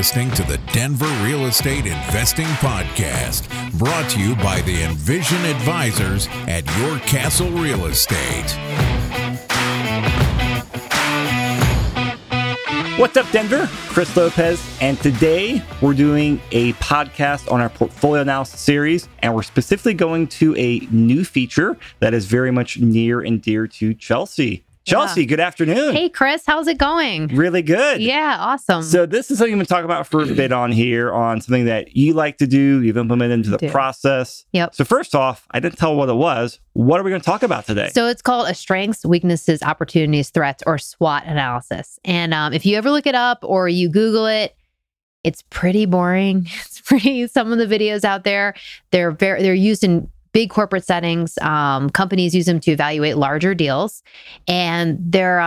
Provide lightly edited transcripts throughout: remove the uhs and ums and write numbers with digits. listening to the Denver Real Estate Investing Podcast, brought to you by the Envision Advisors at Your Castle Real Estate. What's up, Denver? Chris Lopez, and today we're doing a podcast on our portfolio analysis series, and we're specifically going to a new feature that is very much near and dear to Chelsea. Chelsea, yeah. Good afternoon. Hey, Chris. How's it going? Really good. Yeah, awesome. So this is something we've been talking about for a bit on here, on something that you like to do. You've implemented into the process. Yep. So first off, I didn't tell what it was. What are we going to talk about today? So it's called a strengths, weaknesses, opportunities, threats, or SWOT analysis. And if you ever look it up or you Google it, it's pretty boring. It's pretty. Some of the videos out there, they're used in big corporate settings. Companies use them to evaluate larger deals, and they're,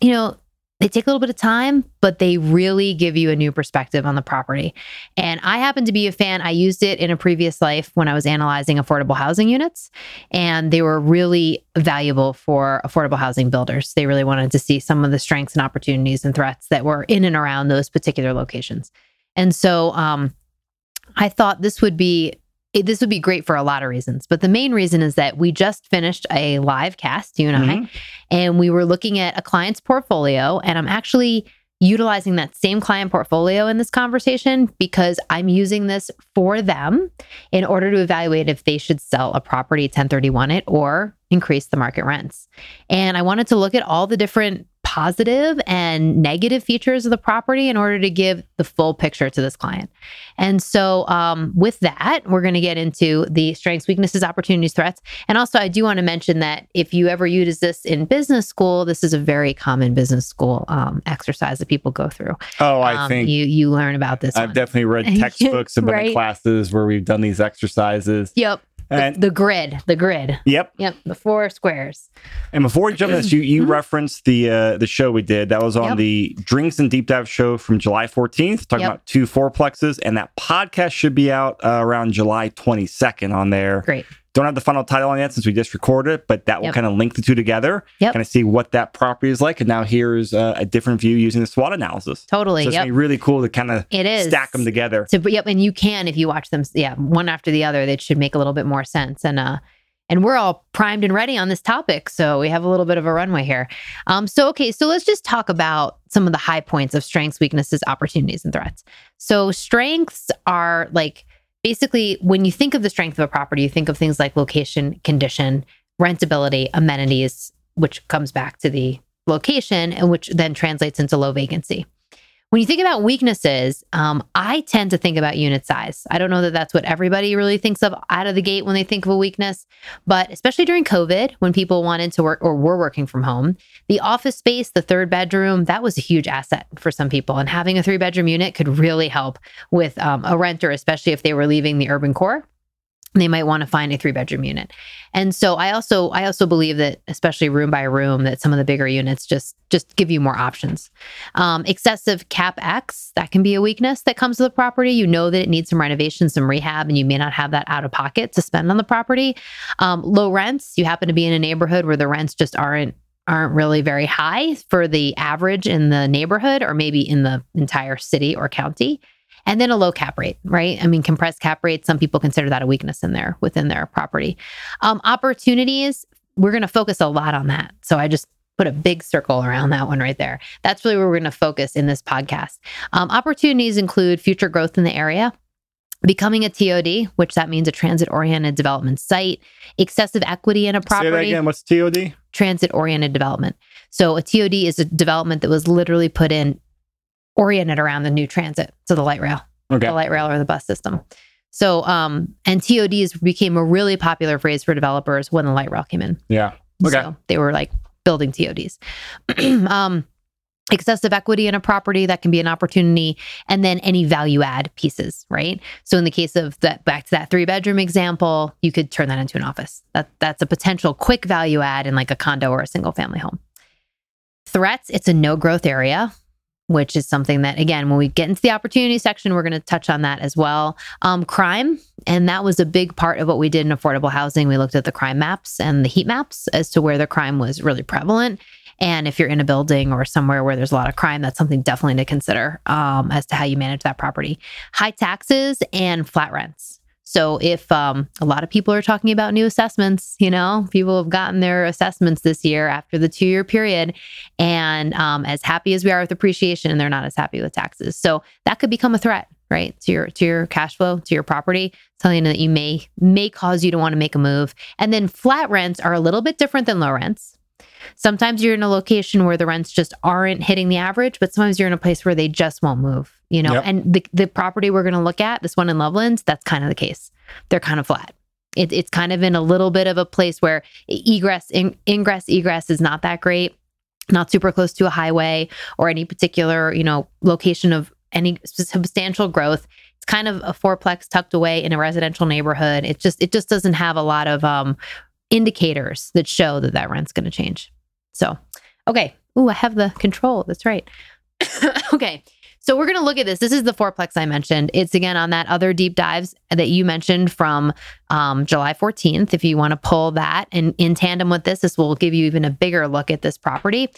they take a little bit of time, but they really give you a new perspective on the property. And I happen to be a fan. I used it in a previous life when I was analyzing affordable housing units, and they were really valuable for affordable housing builders. They really wanted to see some of the strengths and opportunities and threats that were in and around those particular locations. And so I thought this would be great for a lot of reasons, but the main reason is that we just finished a live cast, you and I, and we were looking at a client's portfolio, and I'm actually utilizing that same client portfolio in this conversation because I'm using this for them in order to evaluate if they should sell a property, 1031 it, or increase the market rents. And I wanted to look at all the different positive and negative features of the property in order to give the full picture to this client. And so with that, we're going to get into the strengths, weaknesses, opportunities, threats. And also, I do want to mention that if you ever use this in business school, this is a very common business school exercise that people go through. Oh, I think you learn about this. I've definitely read textbooks and been in classes where we've done these exercises. Yep. And the grid. Yep. The four squares. And before we jump into this, you referenced the show we did. That was on the Drinks and Deep Dive show from July 14th, talking about 2 fourplexes. And that podcast should be out around July 22nd on there. Great. Don't have the final title on yet since we just recorded it, but that will kind of link the two together, kind of see what that property is like. And now here's a different view using the SWOT analysis. Totally. So it's going to be really cool to kind of stack them together. So, and you can, if you watch them, one after the other, that should make a little bit more sense. And we're all primed and ready on this topic, so we have a little bit of a runway here. So let's just talk about some of the high points of strengths, weaknesses, opportunities, and threats. So strengths are like, basically, when you think of the strength of a property, you think of things like location, condition, rentability, amenities, which comes back to the location and which then translates into low vacancy. When you think about weaknesses, I tend to think about unit size. I don't know that that's what everybody really thinks of out of the gate when they think of a weakness, but especially during COVID, when people wanted to work or were working from home, the office space, the third bedroom, that was a huge asset for some people. And having a 3-bedroom unit could really help with a renter, especially if they were leaving the urban core. They might want to find a 3-bedroom unit. And so I also believe that, especially room by room, that some of the bigger units just give you more options. Excessive CapEx, that can be a weakness that comes to the property. You know that it needs some renovation, some rehab, and you may not have that out of pocket to spend on the property. Low rents, you happen to be in a neighborhood where the rents just aren't really very high for the average in the neighborhood or maybe in the entire city or county. And then a low cap rate, right? I mean, compressed cap rate, some people consider that a weakness within their property. Opportunities, we're going to focus a lot on that. So I just put a big circle around that one right there. That's really where we're going to focus in this podcast. Opportunities include future growth in the area, becoming a TOD, which that means a transit-oriented development site, excessive equity in a property. Say that again, what's TOD? Transit-oriented development. So a TOD is a development that was literally put in oriented around the new transit, so the light rail, the light rail or the bus system. So, and TODs became a really popular phrase for developers when the light rail came in. Yeah. Okay. So they were like building TODs. Excessive equity in a property, that can be an opportunity. And then any value add pieces, right? So in the case of that, back to that 3-bedroom example, you could turn that into an office. That's a potential quick value add in like a condo or a single family home. Threats, it's a no growth area. which is something that, again, when we get into the opportunity section, we're going to touch on that as well. Crime, and that was a big part of what we did in affordable housing. We looked at the crime maps and the heat maps as to where the crime was really prevalent. And if you're in a building or somewhere where there's a lot of crime, that's something definitely to consider as to how you manage that property. High taxes and flat rents. So if a lot of people are talking about new assessments, you know, people have gotten their assessments this year after the 2-year period. And as happy as we are with appreciation, they're not as happy with taxes. So that could become a threat, right? To your cash flow, to your property, telling you that you may cause you to want to make a move. And then flat rents are a little bit different than low rents. Sometimes you're in a location where the rents just aren't hitting the average, but sometimes you're in a place where they just won't move, you know, yep. And the property we're going to look at, this one in Loveland, that's kind of the case. They're kind of flat. It's kind of in a little bit of a place where ingress, egress is not that great, not super close to a highway or any particular, you know, location of any substantial growth. It's kind of a fourplex tucked away in a residential neighborhood. It just doesn't have a lot of indicators that show that rent's going to change. So, okay. Ooh, I have the control. That's right. Okay. So we're going to look at this. This is the fourplex I mentioned. It's again on that other deep dives that you mentioned from July 14th. If you want to pull that and in tandem with this will give you even a bigger look at this property.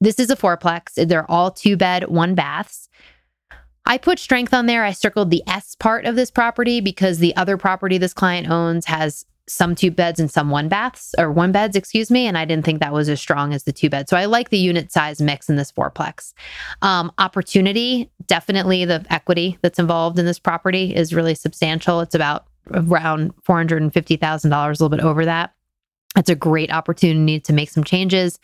This is a fourplex. They're all 2-bed, 1-baths. I put strength on there. I circled the S part of this property because the other property this client owns has some 2 beds and some 1 baths or 1 beds, excuse me. And I didn't think that was as strong as the 2 bed. So I like the unit size mix in this fourplex. Opportunity, definitely the equity that's involved in this property is really substantial. It's about around $450,000, a little bit over that. It's a great opportunity to make some changes.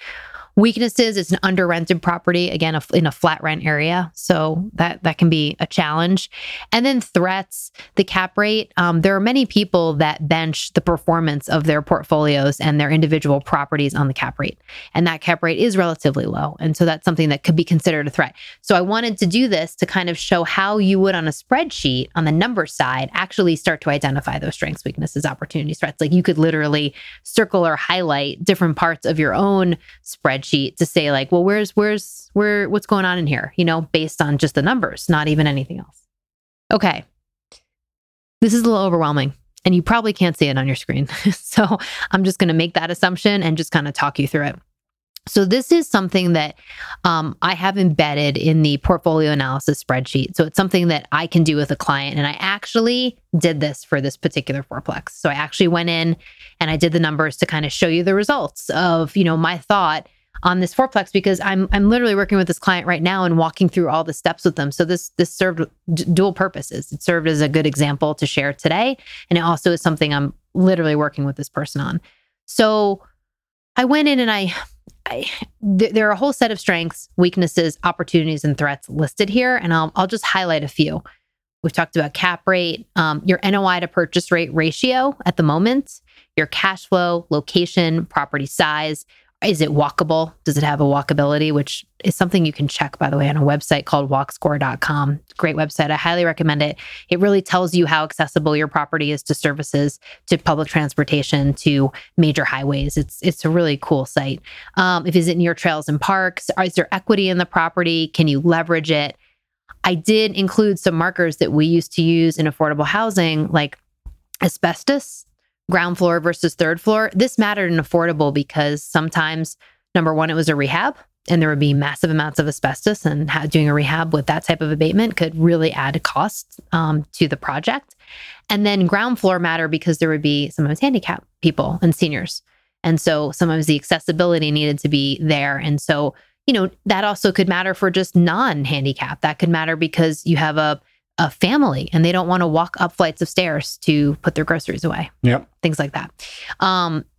Weaknesses, it's an under-rented property, again, in a flat rent area. So that can be a challenge. And then threats, the cap rate. There are many people that bench the performance of their portfolios and their individual properties on the cap rate. And that cap rate is relatively low. And so that's something that could be considered a threat. So I wanted to do this to kind of show how you would on a spreadsheet, on the number side, actually start to identify those strengths, weaknesses, opportunities, threats. Like you could literally circle or highlight different parts of your own spreadsheet to say like, well, what's going on in here, you know, based on just the numbers, not even anything else. Okay. This is a little overwhelming and you probably can't see it on your screen. So I'm just going to make that assumption and just kind of talk you through it. So this is something that I have embedded in the portfolio analysis spreadsheet. So it's something that I can do with a client. And I actually did this for this particular fourplex. So I actually went in and I did the numbers to kind of show you the results of, you know, my thought on this fourplex, because I'm literally working with this client right now and walking through all the steps with them. So this served dual purposes. It served as a good example to share today. And it also is something I'm literally working with this person on. So I went in and there are a whole set of strengths, weaknesses, opportunities, and threats listed here. And I'll just highlight a few. We've talked about cap rate, your NOI to purchase rate ratio at the moment, your cash flow, location, property size. Is it walkable? Does it have a walkability, which is something you can check, by the way, on a website called walkscore.com. Great website. I highly recommend it. It really tells you how accessible your property is to services, to public transportation, to major highways. It's a really cool site. If it's near trails and parks, is there equity in the property? Can you leverage it? I did include some markers that we used to use in affordable housing, like asbestos, ground floor versus third floor. This mattered in affordable because sometimes, number one, it was a rehab and there would be massive amounts of asbestos, and doing a rehab with that type of abatement could really add cost to the project. And then ground floor mattered because there would be sometimes handicapped people and seniors. And so sometimes the accessibility needed to be there. And so, you know, that also could matter for just non-handicapped. That could matter because you have a family and they don't want to walk up flights of stairs to put their groceries away. Yep. Things like that.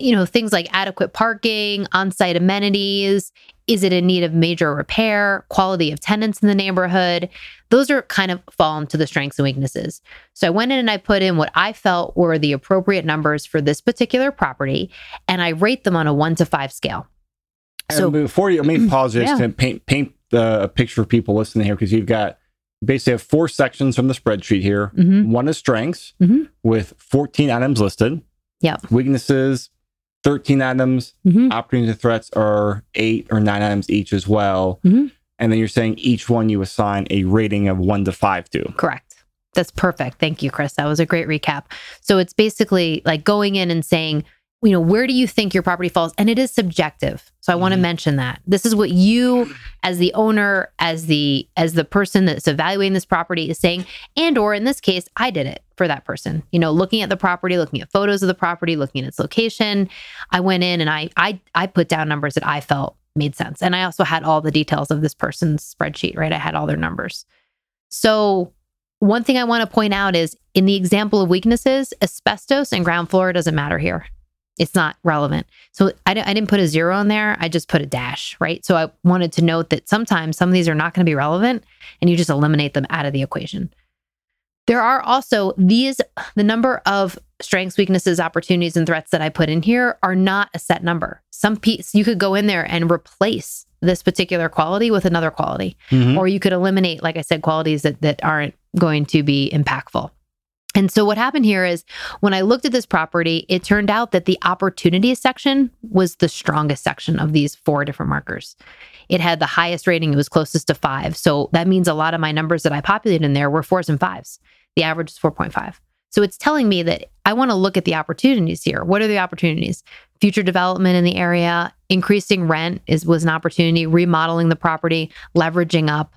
You know, things like adequate parking, on-site amenities. Is it in need of major repair? Quality of tenants in the neighborhood. Those are kind of fall into the strengths and weaknesses. So I went in and I put in what I felt were the appropriate numbers for this particular property. And I rate them on a 1 to 5 scale. So and before you, I mean, pause this yeah. to paint the picture for people listening here, because you've got basically have 4 sections from the spreadsheet here. Mm-hmm. One is strengths with 14 items listed. Yep. Weaknesses, 13 items. Mm-hmm. Opportunities and threats are 8 or 9 items each as well. Mm-hmm. And then you're saying each one you assign a rating of 1 to 5 to. Correct. That's perfect. Thank you, Chris. That was a great recap. So it's basically like going in and saying, you know, where do you think your property falls? And it is subjective. So I want to mention that. This is what you, as the owner, as the person that's evaluating this property is saying, and or in this case, I did it for that person. You know, looking at the property, looking at photos of the property, looking at its location. I went in and I put down numbers that I felt made sense. And I also had all the details of this person's spreadsheet, right? I had all their numbers. So one thing I want to point out is in the example of weaknesses, asbestos and ground floor doesn't matter here. It's not relevant. So I didn't put a 0 in there. I just put a dash, right? So I wanted to note that sometimes some of these are not going to be relevant and you just eliminate them out of the equation. There are also the number of strengths, weaknesses, opportunities, and threats that I put in here are not a set number. Some piece, you could go in there and replace this particular quality with another quality, or you could eliminate, like I said, qualities that aren't going to be impactful. And so what happened here is when I looked at this property, it turned out that the opportunity section was the strongest section of these 4 different markers. It had the highest rating. It was closest to 5. So that means a lot of my numbers that I populated in there were 4s and 5s. The average is 4.5. So it's telling me that I want to look at the opportunities here. What are the opportunities? Future development in the area, increasing rent was an opportunity, remodeling the property, leveraging up,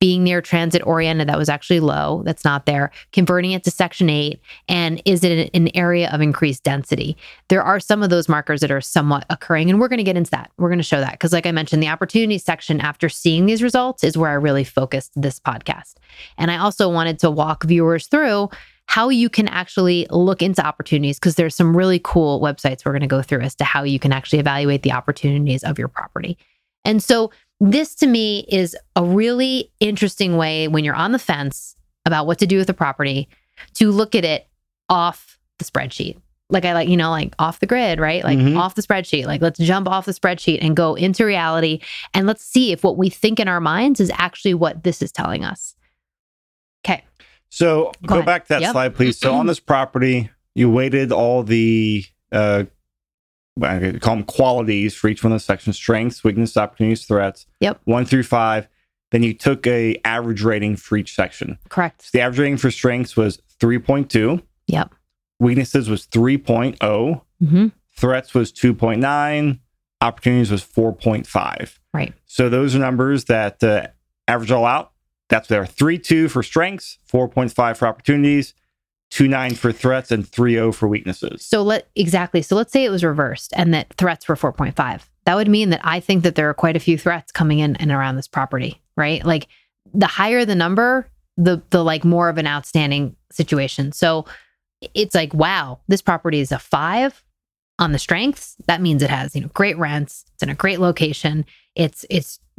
being near transit oriented, that was actually low, that's not there, converting it to Section 8, and is it an area of increased density? There are some of those markers that are somewhat occurring, and we're going to get into that. We're going to show that because like I mentioned, the opportunity section after seeing these results is where I really focused this podcast. And I also wanted to walk viewers through how you can actually look into opportunities because there's some really cool websites we're going to go through as to how you can actually evaluate the opportunities of your property. And so this to me is a really interesting way when you're on the fence about what to do with the property to look at it off the spreadsheet. Like off the grid, right? Like off the spreadsheet, like let's jump off the spreadsheet and go into reality and let's see if what we think in our minds is actually what this is telling us. Okay. So go back to that slide, please. So on this property, you weighted all the, I call them qualities for each one of the sections: strengths, weaknesses, opportunities, threats. 1 through 5. Then you took a average rating for each section. Correct. So the average rating for strengths was 3.2. Yep. Weaknesses was 3.0. Threats was 2.9. Opportunities was 4.5. Right. So those are numbers that average all out. That's there. 3.2 for strengths, 4.5 for opportunities, 2.9 for threats, and 3.0 for weaknesses. So let's say it was reversed and that threats were 4.5. That would mean that I think that there are quite a few threats coming in and around this property, right? Like the higher the number, the like more of an outstanding situation. So it's like, wow, this property is a 5 on the strengths. That means it has, great rents. It's in a great location. It's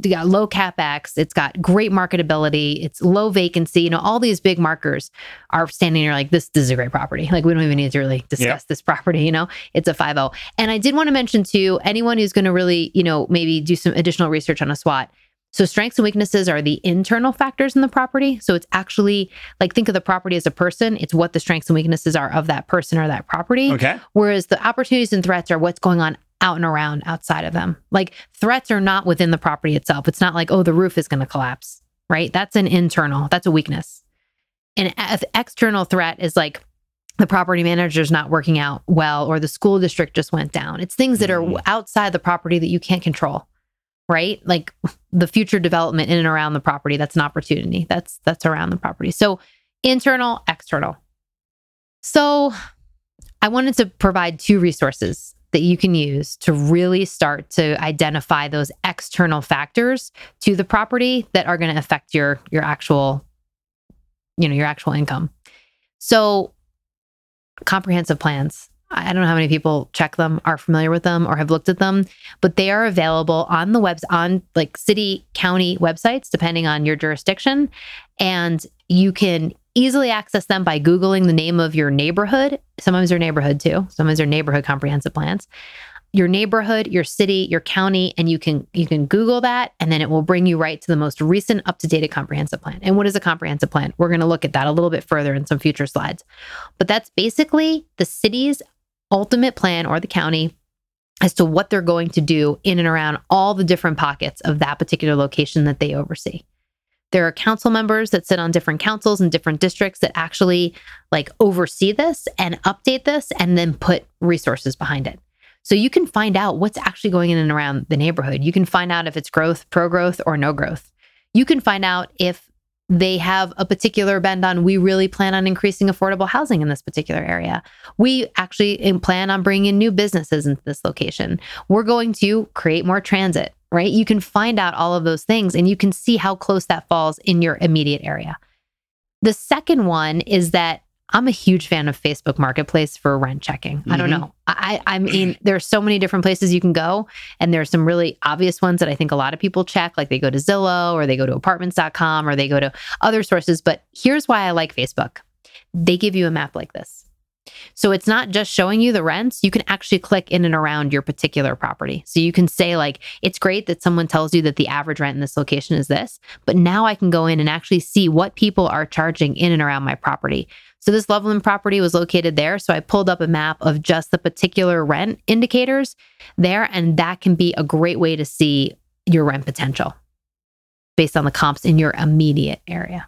got low CapEx. It's got great marketability. It's low vacancy. All these big markers are standing here like, this is a great property. Like, we don't even need to really discuss this property, It's a 5.0. And I did want to mention to anyone who's going to really, maybe do some additional research on a SWOT. So strengths and weaknesses are the internal factors in the property. So it's actually like, think of the property as a person. It's what the strengths and weaknesses are of that person or that property. Okay. Whereas the opportunities and threats are what's going on out and around outside of them. Like threats are not within the property itself. It's not like, oh, the roof is going to collapse, right? That's an internal, that's a weakness. An external threat is like the property manager's not working out well, or the school district just went down. It's things that are outside the property that you can't control, right? Like the future development in and around the property, that's an opportunity. That's around the property. So internal, external. So I wanted to provide 2 resources that you can use to really start to identify those external factors to the property that are going to affect your actual income. So comprehensive plans. I don't know how many people check them, are familiar with them, or have looked at them, but they are available on the webs, on like city, county websites, depending on your jurisdiction. And you can easily access them by Googling the name of your neighborhood. Sometimes your neighborhood too. Sometimes your neighborhood comprehensive plans. Your neighborhood, your city, your county, and you can Google that, and then it will bring you right to the most recent up-to-date comprehensive plan. And what is a comprehensive plan? We're going to look at that a little bit further in some future slides. But that's basically the city's ultimate plan, or the county, as to what they're going to do in and around all the different pockets of that particular location that they oversee. There are council members that sit on different councils and different districts that actually oversee this and update this and then put resources behind it. So you can find out what's actually going in and around the neighborhood. You can find out if it's growth, pro-growth, or no growth. You can find out if they have a particular bend on, we really plan on increasing affordable housing in this particular area. We actually plan on bringing in new businesses into this location. We're going to create more transit, right? You can find out all of those things and you can see how close that falls in your immediate area. The second one is that I'm a huge fan of Facebook Marketplace for rent checking. Mm-hmm. I don't know. I mean, there are so many different places you can go, and there are some really obvious ones that I think a lot of people check, like they go to Zillow or they go to apartments.com or they go to other sources. But here's why I like Facebook. They give you a map like this. So it's not just showing you the rents. You can actually click in and around your particular property. So you can say it's great that someone tells you that the average rent in this location is this, but now I can go in and actually see what people are charging in and around my property. So this Loveland property was located there. So I pulled up a map of just the particular rent indicators there, and that can be a great way to see your rent potential based on the comps in your immediate area.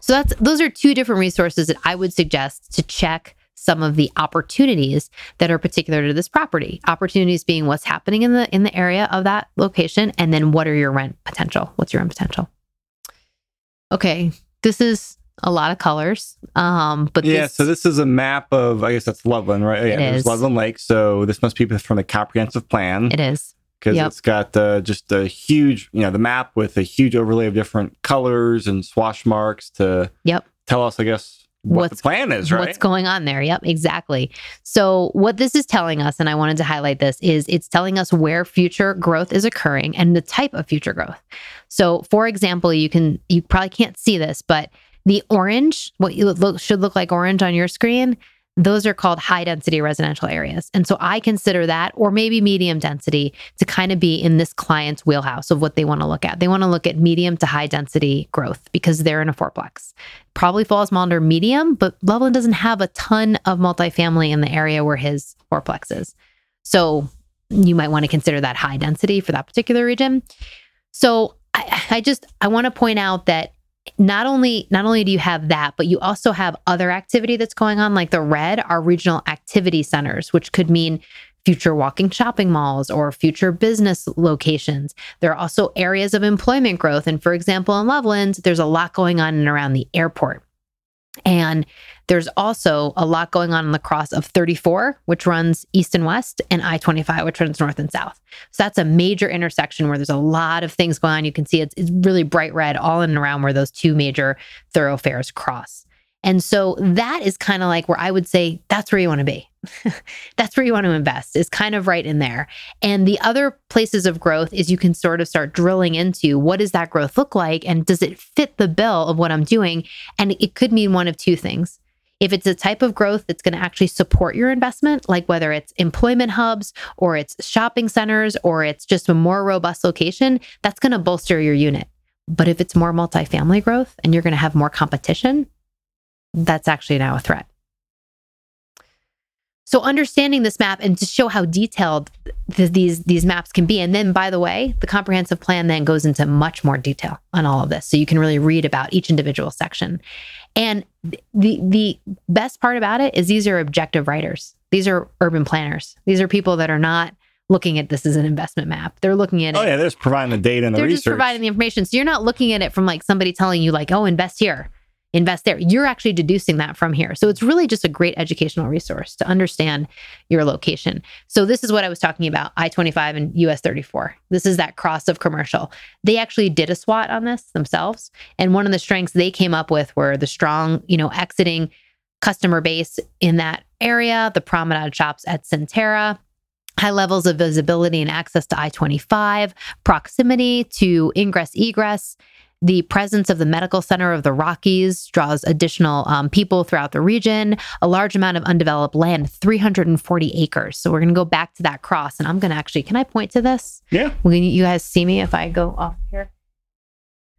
So those are two different resources that I would suggest to check some of the opportunities that are particular to this property. Opportunities being what's happening in the area of that location, and then what are your rent potential? What's your rent potential? Okay, this is a lot of colors, but yeah. So this is a map of, I guess that's Loveland, right? Yeah, there's Loveland Lake. So this must be from the comprehensive plan. It is. Because It's got just a huge, the map with a huge overlay of different colors and swash marks to tell us, I guess, what the plan is, right? What's going on there. Yep, exactly. So what this is telling us, and I wanted to highlight this, is it's telling us where future growth is occurring and the type of future growth. So for example, you probably can't see this, but the orange, what should look like orange on your screen, those are called high density residential areas. And so I consider that, or maybe medium density, to kind of be in this client's wheelhouse of what they want to look at. They want to look at medium to high density growth because they're in a fourplex. Probably falls under medium, but Loveland doesn't have a ton of multifamily in the area where his fourplex is. So you might want to consider that high density for that particular region. So I want to point out that not only do you have that, but you also have other activity that's going on, like the red are regional activity centers, which could mean future walking shopping malls or future business locations. There are also areas of employment growth. And for example, in Loveland, there's a lot going on in and around the airport. And there's also a lot going on the cross of 34, which runs east and west, and I-25, which runs north and south. So that's a major intersection where there's a lot of things going on. You can see it's really bright red all in and around where those two major thoroughfares cross. And so that is kind of where I would say that's where you want to be. That's where you want to invest, is kind of right in there. And the other places of growth is you can sort of start drilling into what does that growth look like, and does it fit the bill of what I'm doing? And it could mean one of two things. If it's a type of growth that's going to actually support your investment, like whether it's employment hubs or it's shopping centers or it's just a more robust location, that's going to bolster your unit. But if it's more multifamily growth and you're going to have more competition, that's actually now a threat. So understanding this map, and to show how detailed these maps can be. And then, by the way, the comprehensive plan then goes into much more detail on all of this. So you can really read about each individual section. And the best part about it is these are objective writers. These are urban planners. These are people that are not looking at this as an investment map. They're looking at it. Oh yeah, they're just providing the data and the research. They're just providing the information. So you're not looking at it from somebody telling you invest here, invest there. You're actually deducing that from here. So it's really just a great educational resource to understand your location. So this is what I was talking about, I-25 and US 34. This is that cross of commercial. They actually did a SWOT on this themselves. And one of the strengths they came up with were the strong, exiting customer base in that area, the promenade shops at Centerra, high levels of visibility and access to I-25, proximity to ingress-egress. The presence of the Medical Center of the Rockies draws additional people throughout the region, a large amount of undeveloped land, 340 acres. So we're going to go back to that cross, and I'm going to actually, can I point to this? Yeah. Will you guys see me if I go off here?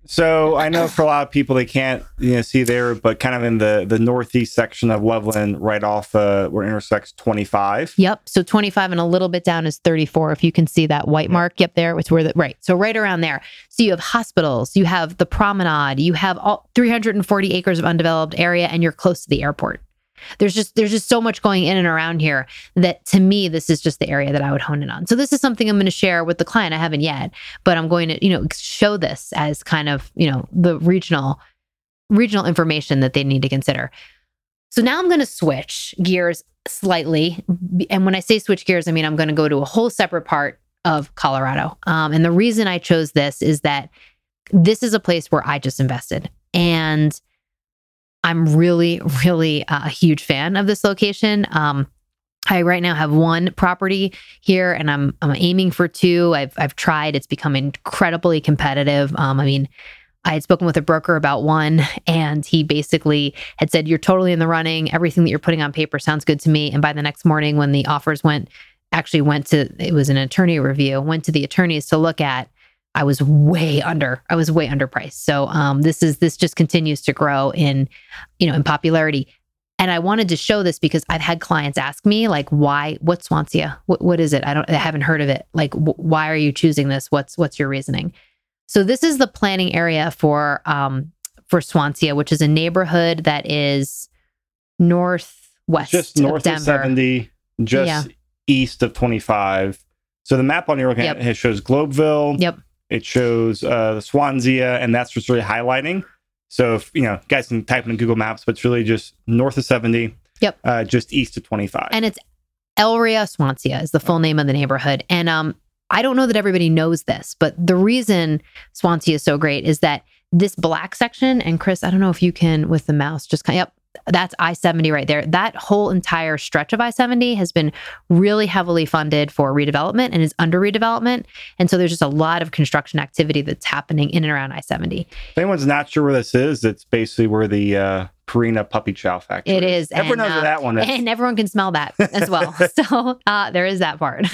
So I know for a lot of people, they can't see there, but kind of in the northeast section of Loveland, right off where it intersects 25. Yep. So 25 and a little bit down is 34. If you can see that white mark up there, it's where right. So right around there. So you have hospitals, you have the promenade, you have all 340 acres of undeveloped area, and you're close to the airport. There's just so much going in and around here that to me, this is just the area that I would hone in on. So this is something I'm going to share with the client. I haven't yet, but I'm going to, show this as kind of, the regional information that they need to consider. So now I'm going to switch gears slightly. And when I say switch gears, I mean, I'm going to go to a whole separate part of Colorado. And the reason I chose this is that this is a place where I just invested, and I'm really, really a huge fan of this location. I right now have one property here, and I'm aiming for two. I've tried. It's become incredibly competitive. I had spoken with a broker about one, and he basically had said, "You're totally in the running. Everything that you're putting on paper sounds good to me." And by the next morning, when the offers went to the attorneys to look at, I was way underpriced. So this just continues to grow in popularity. And I wanted to show this because I've had clients ask me like, why, what's Swansea? What is it? I haven't heard of it. Like, why are you choosing this? What's your reasoning? So this is the planning area for Swansea, which is a neighborhood that is northwest. Just north of 70, east of 25. So the map on your looking at, it shows Globeville. Yep. It shows Swansea, and that's just really highlighting. So if, guys can type in Google Maps, but it's really just north of 70. Yep. Just east of 25. And it's Elria Swansea is the full name of the neighborhood. And I don't know that everybody knows this, but the reason Swansea is so great is that this black section, and Chris, I don't know if you can with the mouse just kind of, that's I-70 right there. That whole entire stretch of I-70 has been really heavily funded for redevelopment and is under redevelopment. And so there's just a lot of construction activity that's happening in and around I-70. If anyone's not sure where this is, it's basically where the Purina puppy chow factory is. It is. Everyone knows where that one is. And everyone can smell that as well. So there is that part.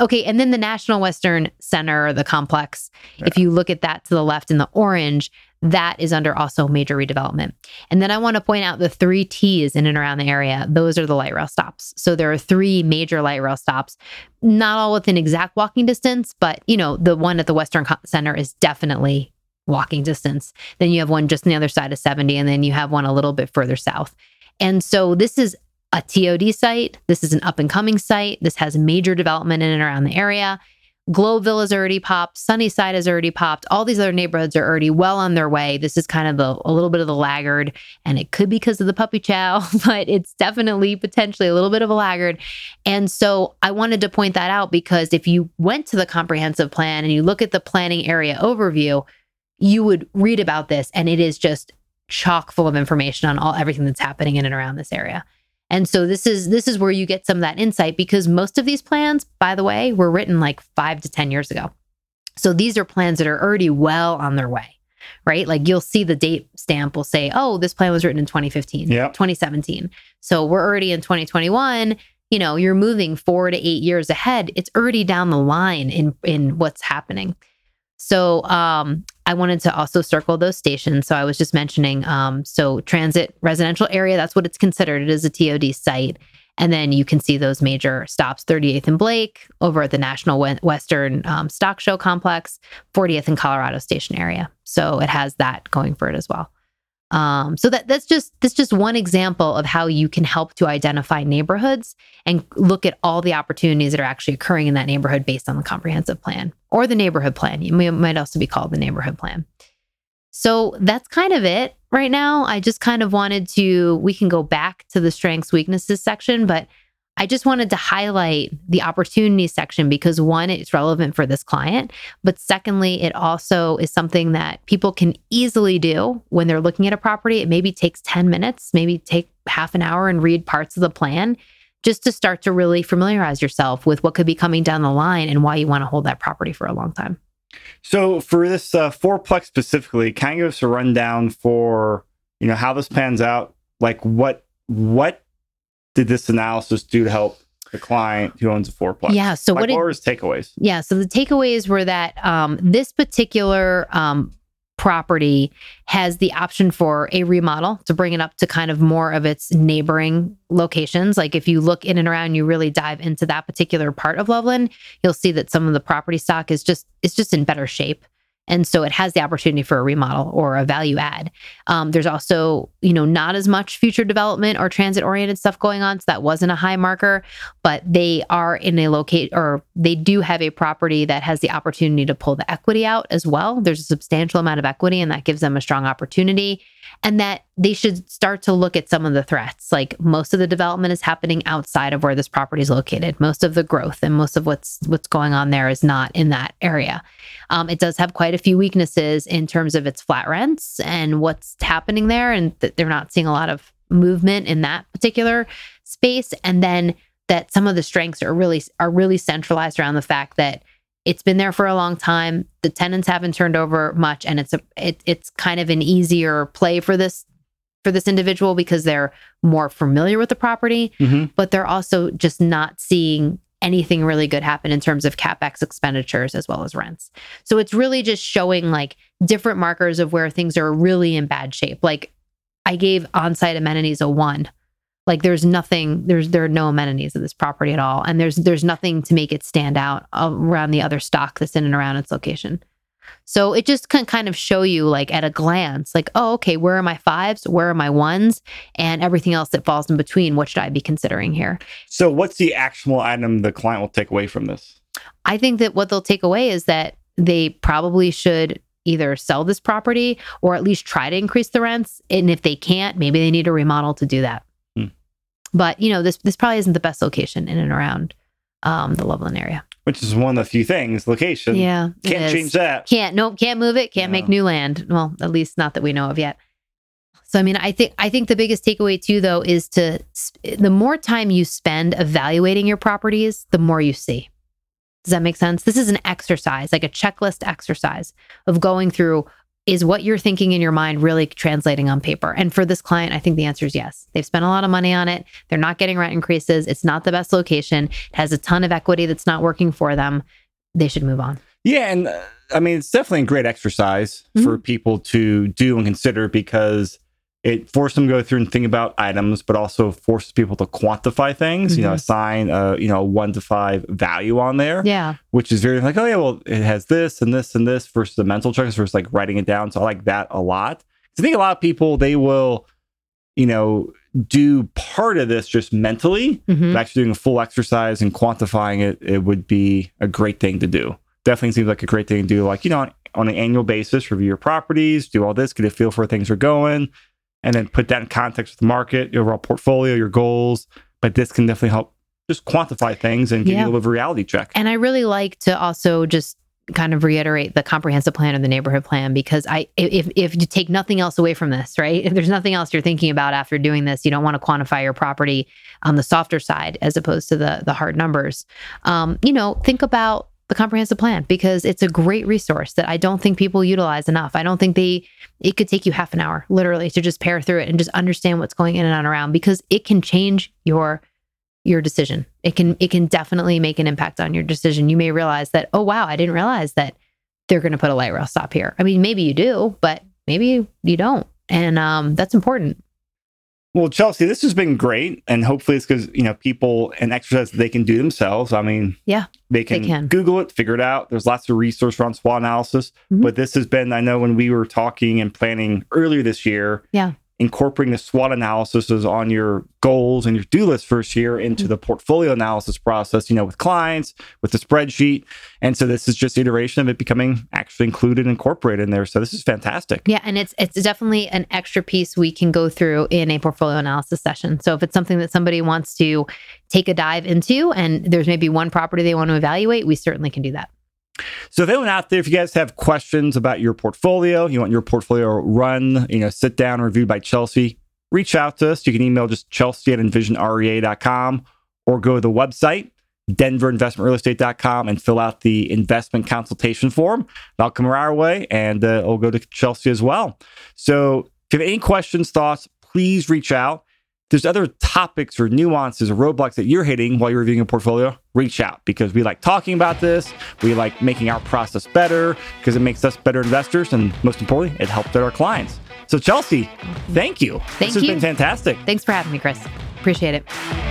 Okay. And then the National Western Center, the complex, if you look at that to the left in the orange, that is under also major redevelopment. And then I want to point out the 3 T's in and around the area. Those are the light rail stops. So there are 3 major light rail stops, not all within exact walking distance, but the one at the Western Center is definitely walking distance. Then you have one just on the other side of 70, and then you have one a little bit further south. And so this is a TOD site. This is an up and coming site. This has major development in and around the area. Globeville has already popped. Sunnyside has already popped. All these other neighborhoods are already well on their way. This is kind of a little bit of the laggard, and it could be because of the puppy chow, but it's definitely potentially a little bit of a laggard. And so I wanted to point that out because if you went to the comprehensive plan and you look at the planning area overview, you would read about this, and it is just chock full of information on everything that's happening in and around this area. And so this is where you get some of that insight, because most of these plans, by the way, were written like 5 to 10 years ago. So these are plans that are already well on their way, right? Like you'll see the date stamp will say, oh, this plan was written in 2015, 2017. So we're already in 2021. You're moving 4 to 8 years ahead. It's already down the line in what's happening. So I wanted to also circle those stations. So I was just mentioning, so transit residential area, that's what it's considered. It is a TOD site. And then you can see those major stops, 38th and Blake, over at the National Western Stock Show Complex, 40th and Colorado Station area. So it has that going for it as well. So that's just one example of how you can help to identify neighborhoods and look at all the opportunities that are actually occurring in that neighborhood based on the comprehensive plan or the neighborhood plan. It might also be called the neighborhood plan. So that's kind of it right now. I just kind of wanted to, we can go back to the strengths, weaknesses section, but I just wanted to highlight the opportunity section because one, it's relevant for this client, but secondly, it also is something that people can easily do when they're looking at a property. It maybe takes 10 minutes, maybe take half an hour and read parts of the plan just to start to really familiarize yourself with what could be coming down the line and why you want to hold that property for a long time. So for this fourplex specifically, can you give us a rundown for, how this pans out? Like what did this analysis do to help the client who owns a fourplex. Yeah. So like, what were his takeaways? Yeah. So the takeaways were that this particular property has the option for a remodel to bring it up to kind of more of its neighboring locations. Like if you look in and around, you really dive into that particular part of Loveland, you'll see that some of the property stock is just in better shape. And so it has the opportunity for a remodel or a value add. There's also, not as much future development or transit oriented stuff going on. So that wasn't a high marker, but they are in a they do have a property that has the opportunity to pull the equity out as well. There's a substantial amount of equity and that gives them a strong opportunity, and that they should start to look at some of the threats. Like most of the development is happening outside of where this property is located. Most of the growth and most of what's going on there is not in that area. It does have quite a few weaknesses in terms of its flat rents and what's happening there, and that they're not seeing a lot of movement in that particular space. And then that some of the strengths are really centralized around the fact that it's been there for a long time. The tenants haven't turned over much, and it's kind of an easier play for this individual because they're more familiar with the property, mm-hmm. but they're also just not seeing anything really good happen in terms of CapEx expenditures as well as rents. So it's really just showing like different markers of where things are really in bad shape. Like I gave on-site amenities a 1. Like there's nothing, there are no amenities at this property at all. And there's nothing to make it stand out around the other stock that's in and around its location. So it just can kind of show you like at a glance, like, oh, okay, where are my 5s? Where are my 1s? And everything else that falls in between, what should I be considering here? So what's the actionable item the client will take away from this? I think that what they'll take away is that they probably should either sell this property or at least try to increase the rents. And if they can't, maybe they need a remodel to do that. But, this probably isn't the best location in and around the Loveland area. Which is one of the few things, location. Yeah. Can't change that. Can't move it. Can't make new land. Well, at least not that we know of yet. So, I think the biggest takeaway too, though, is the more time you spend evaluating your properties, the more you see. Does that make sense? This is an exercise, like a checklist exercise of going through, is what you're thinking in your mind really translating on paper? And for this client, I think the answer is yes. They've spent a lot of money on it. They're not getting rent increases. It's not the best location. It has a ton of equity that's not working for them. They should move on. Yeah. And it's definitely a great exercise mm-hmm. for people to do and consider, because it forces them to go through and think about items, but also forces people to quantify things, mm-hmm. Assign a 1 to 5 value on there. Yeah. Which is very like, oh yeah, well, it has this and this and this versus the mental checks versus like writing it down. So I like that a lot. I think a lot of people, they will, do part of this just mentally, mm-hmm. but actually doing a full exercise and quantifying it, it would be a great thing to do. Definitely seems like a great thing to do. Like, on an annual basis, review your properties, do all this, get a feel for where things are going. And then put that in context with the market, your overall portfolio, your goals. But this can definitely help just quantify things and give you a little bit of a reality check. And I really like to also just kind of reiterate the comprehensive plan or the neighborhood plan, because if you take nothing else away from this, right? If there's nothing else you're thinking about after doing this, you don't want to quantify your property on the softer side as opposed to the hard numbers. Think about the comprehensive plan, because it's a great resource that I don't think people utilize enough. I don't think it could take you half an hour literally to just pare through it and just understand what's going in and on around, because it can change your decision. It can definitely make an impact on your decision. You may realize that, oh wow, I didn't realize that they're going to put a light rail stop here. I mean, maybe you do, but maybe you don't. And that's important. Well, Chelsea, this has been great, and hopefully it's because, people, an exercise they can do themselves. They can Google it, figure it out. There's lots of resource around SWOT analysis, mm-hmm. but this has been, I know when we were talking and planning earlier this year, incorporating the SWOT analysis on your goals and your to-do list first year into mm-hmm. the portfolio analysis process, with clients, with the spreadsheet. And so this is just the iteration of it becoming actually included and incorporated in there. So this is fantastic. Yeah. And it's definitely an extra piece we can go through in a portfolio analysis session. So if it's something that somebody wants to take a dive into and there's maybe one property they want to evaluate, we certainly can do that. So if anyone out there, if you guys have questions about your portfolio, you want your portfolio run, sit down, reviewed by Chelsea, reach out to us. You can email just chelsea@EnvisionREA.com or go to the website, DenverInvestmentRealEstate.com, and fill out the investment consultation form. That'll come our way, and it'll go to Chelsea as well. So if you have any questions, thoughts, please reach out. there's other topics or nuances or roadblocks that you're hitting while you're reviewing a portfolio, reach out, because we like talking about this. We like making our process better because it makes us better investors. And most importantly, it helps our clients. So Chelsea, thank you. This has been fantastic. Thanks for having me, Chris. Appreciate it.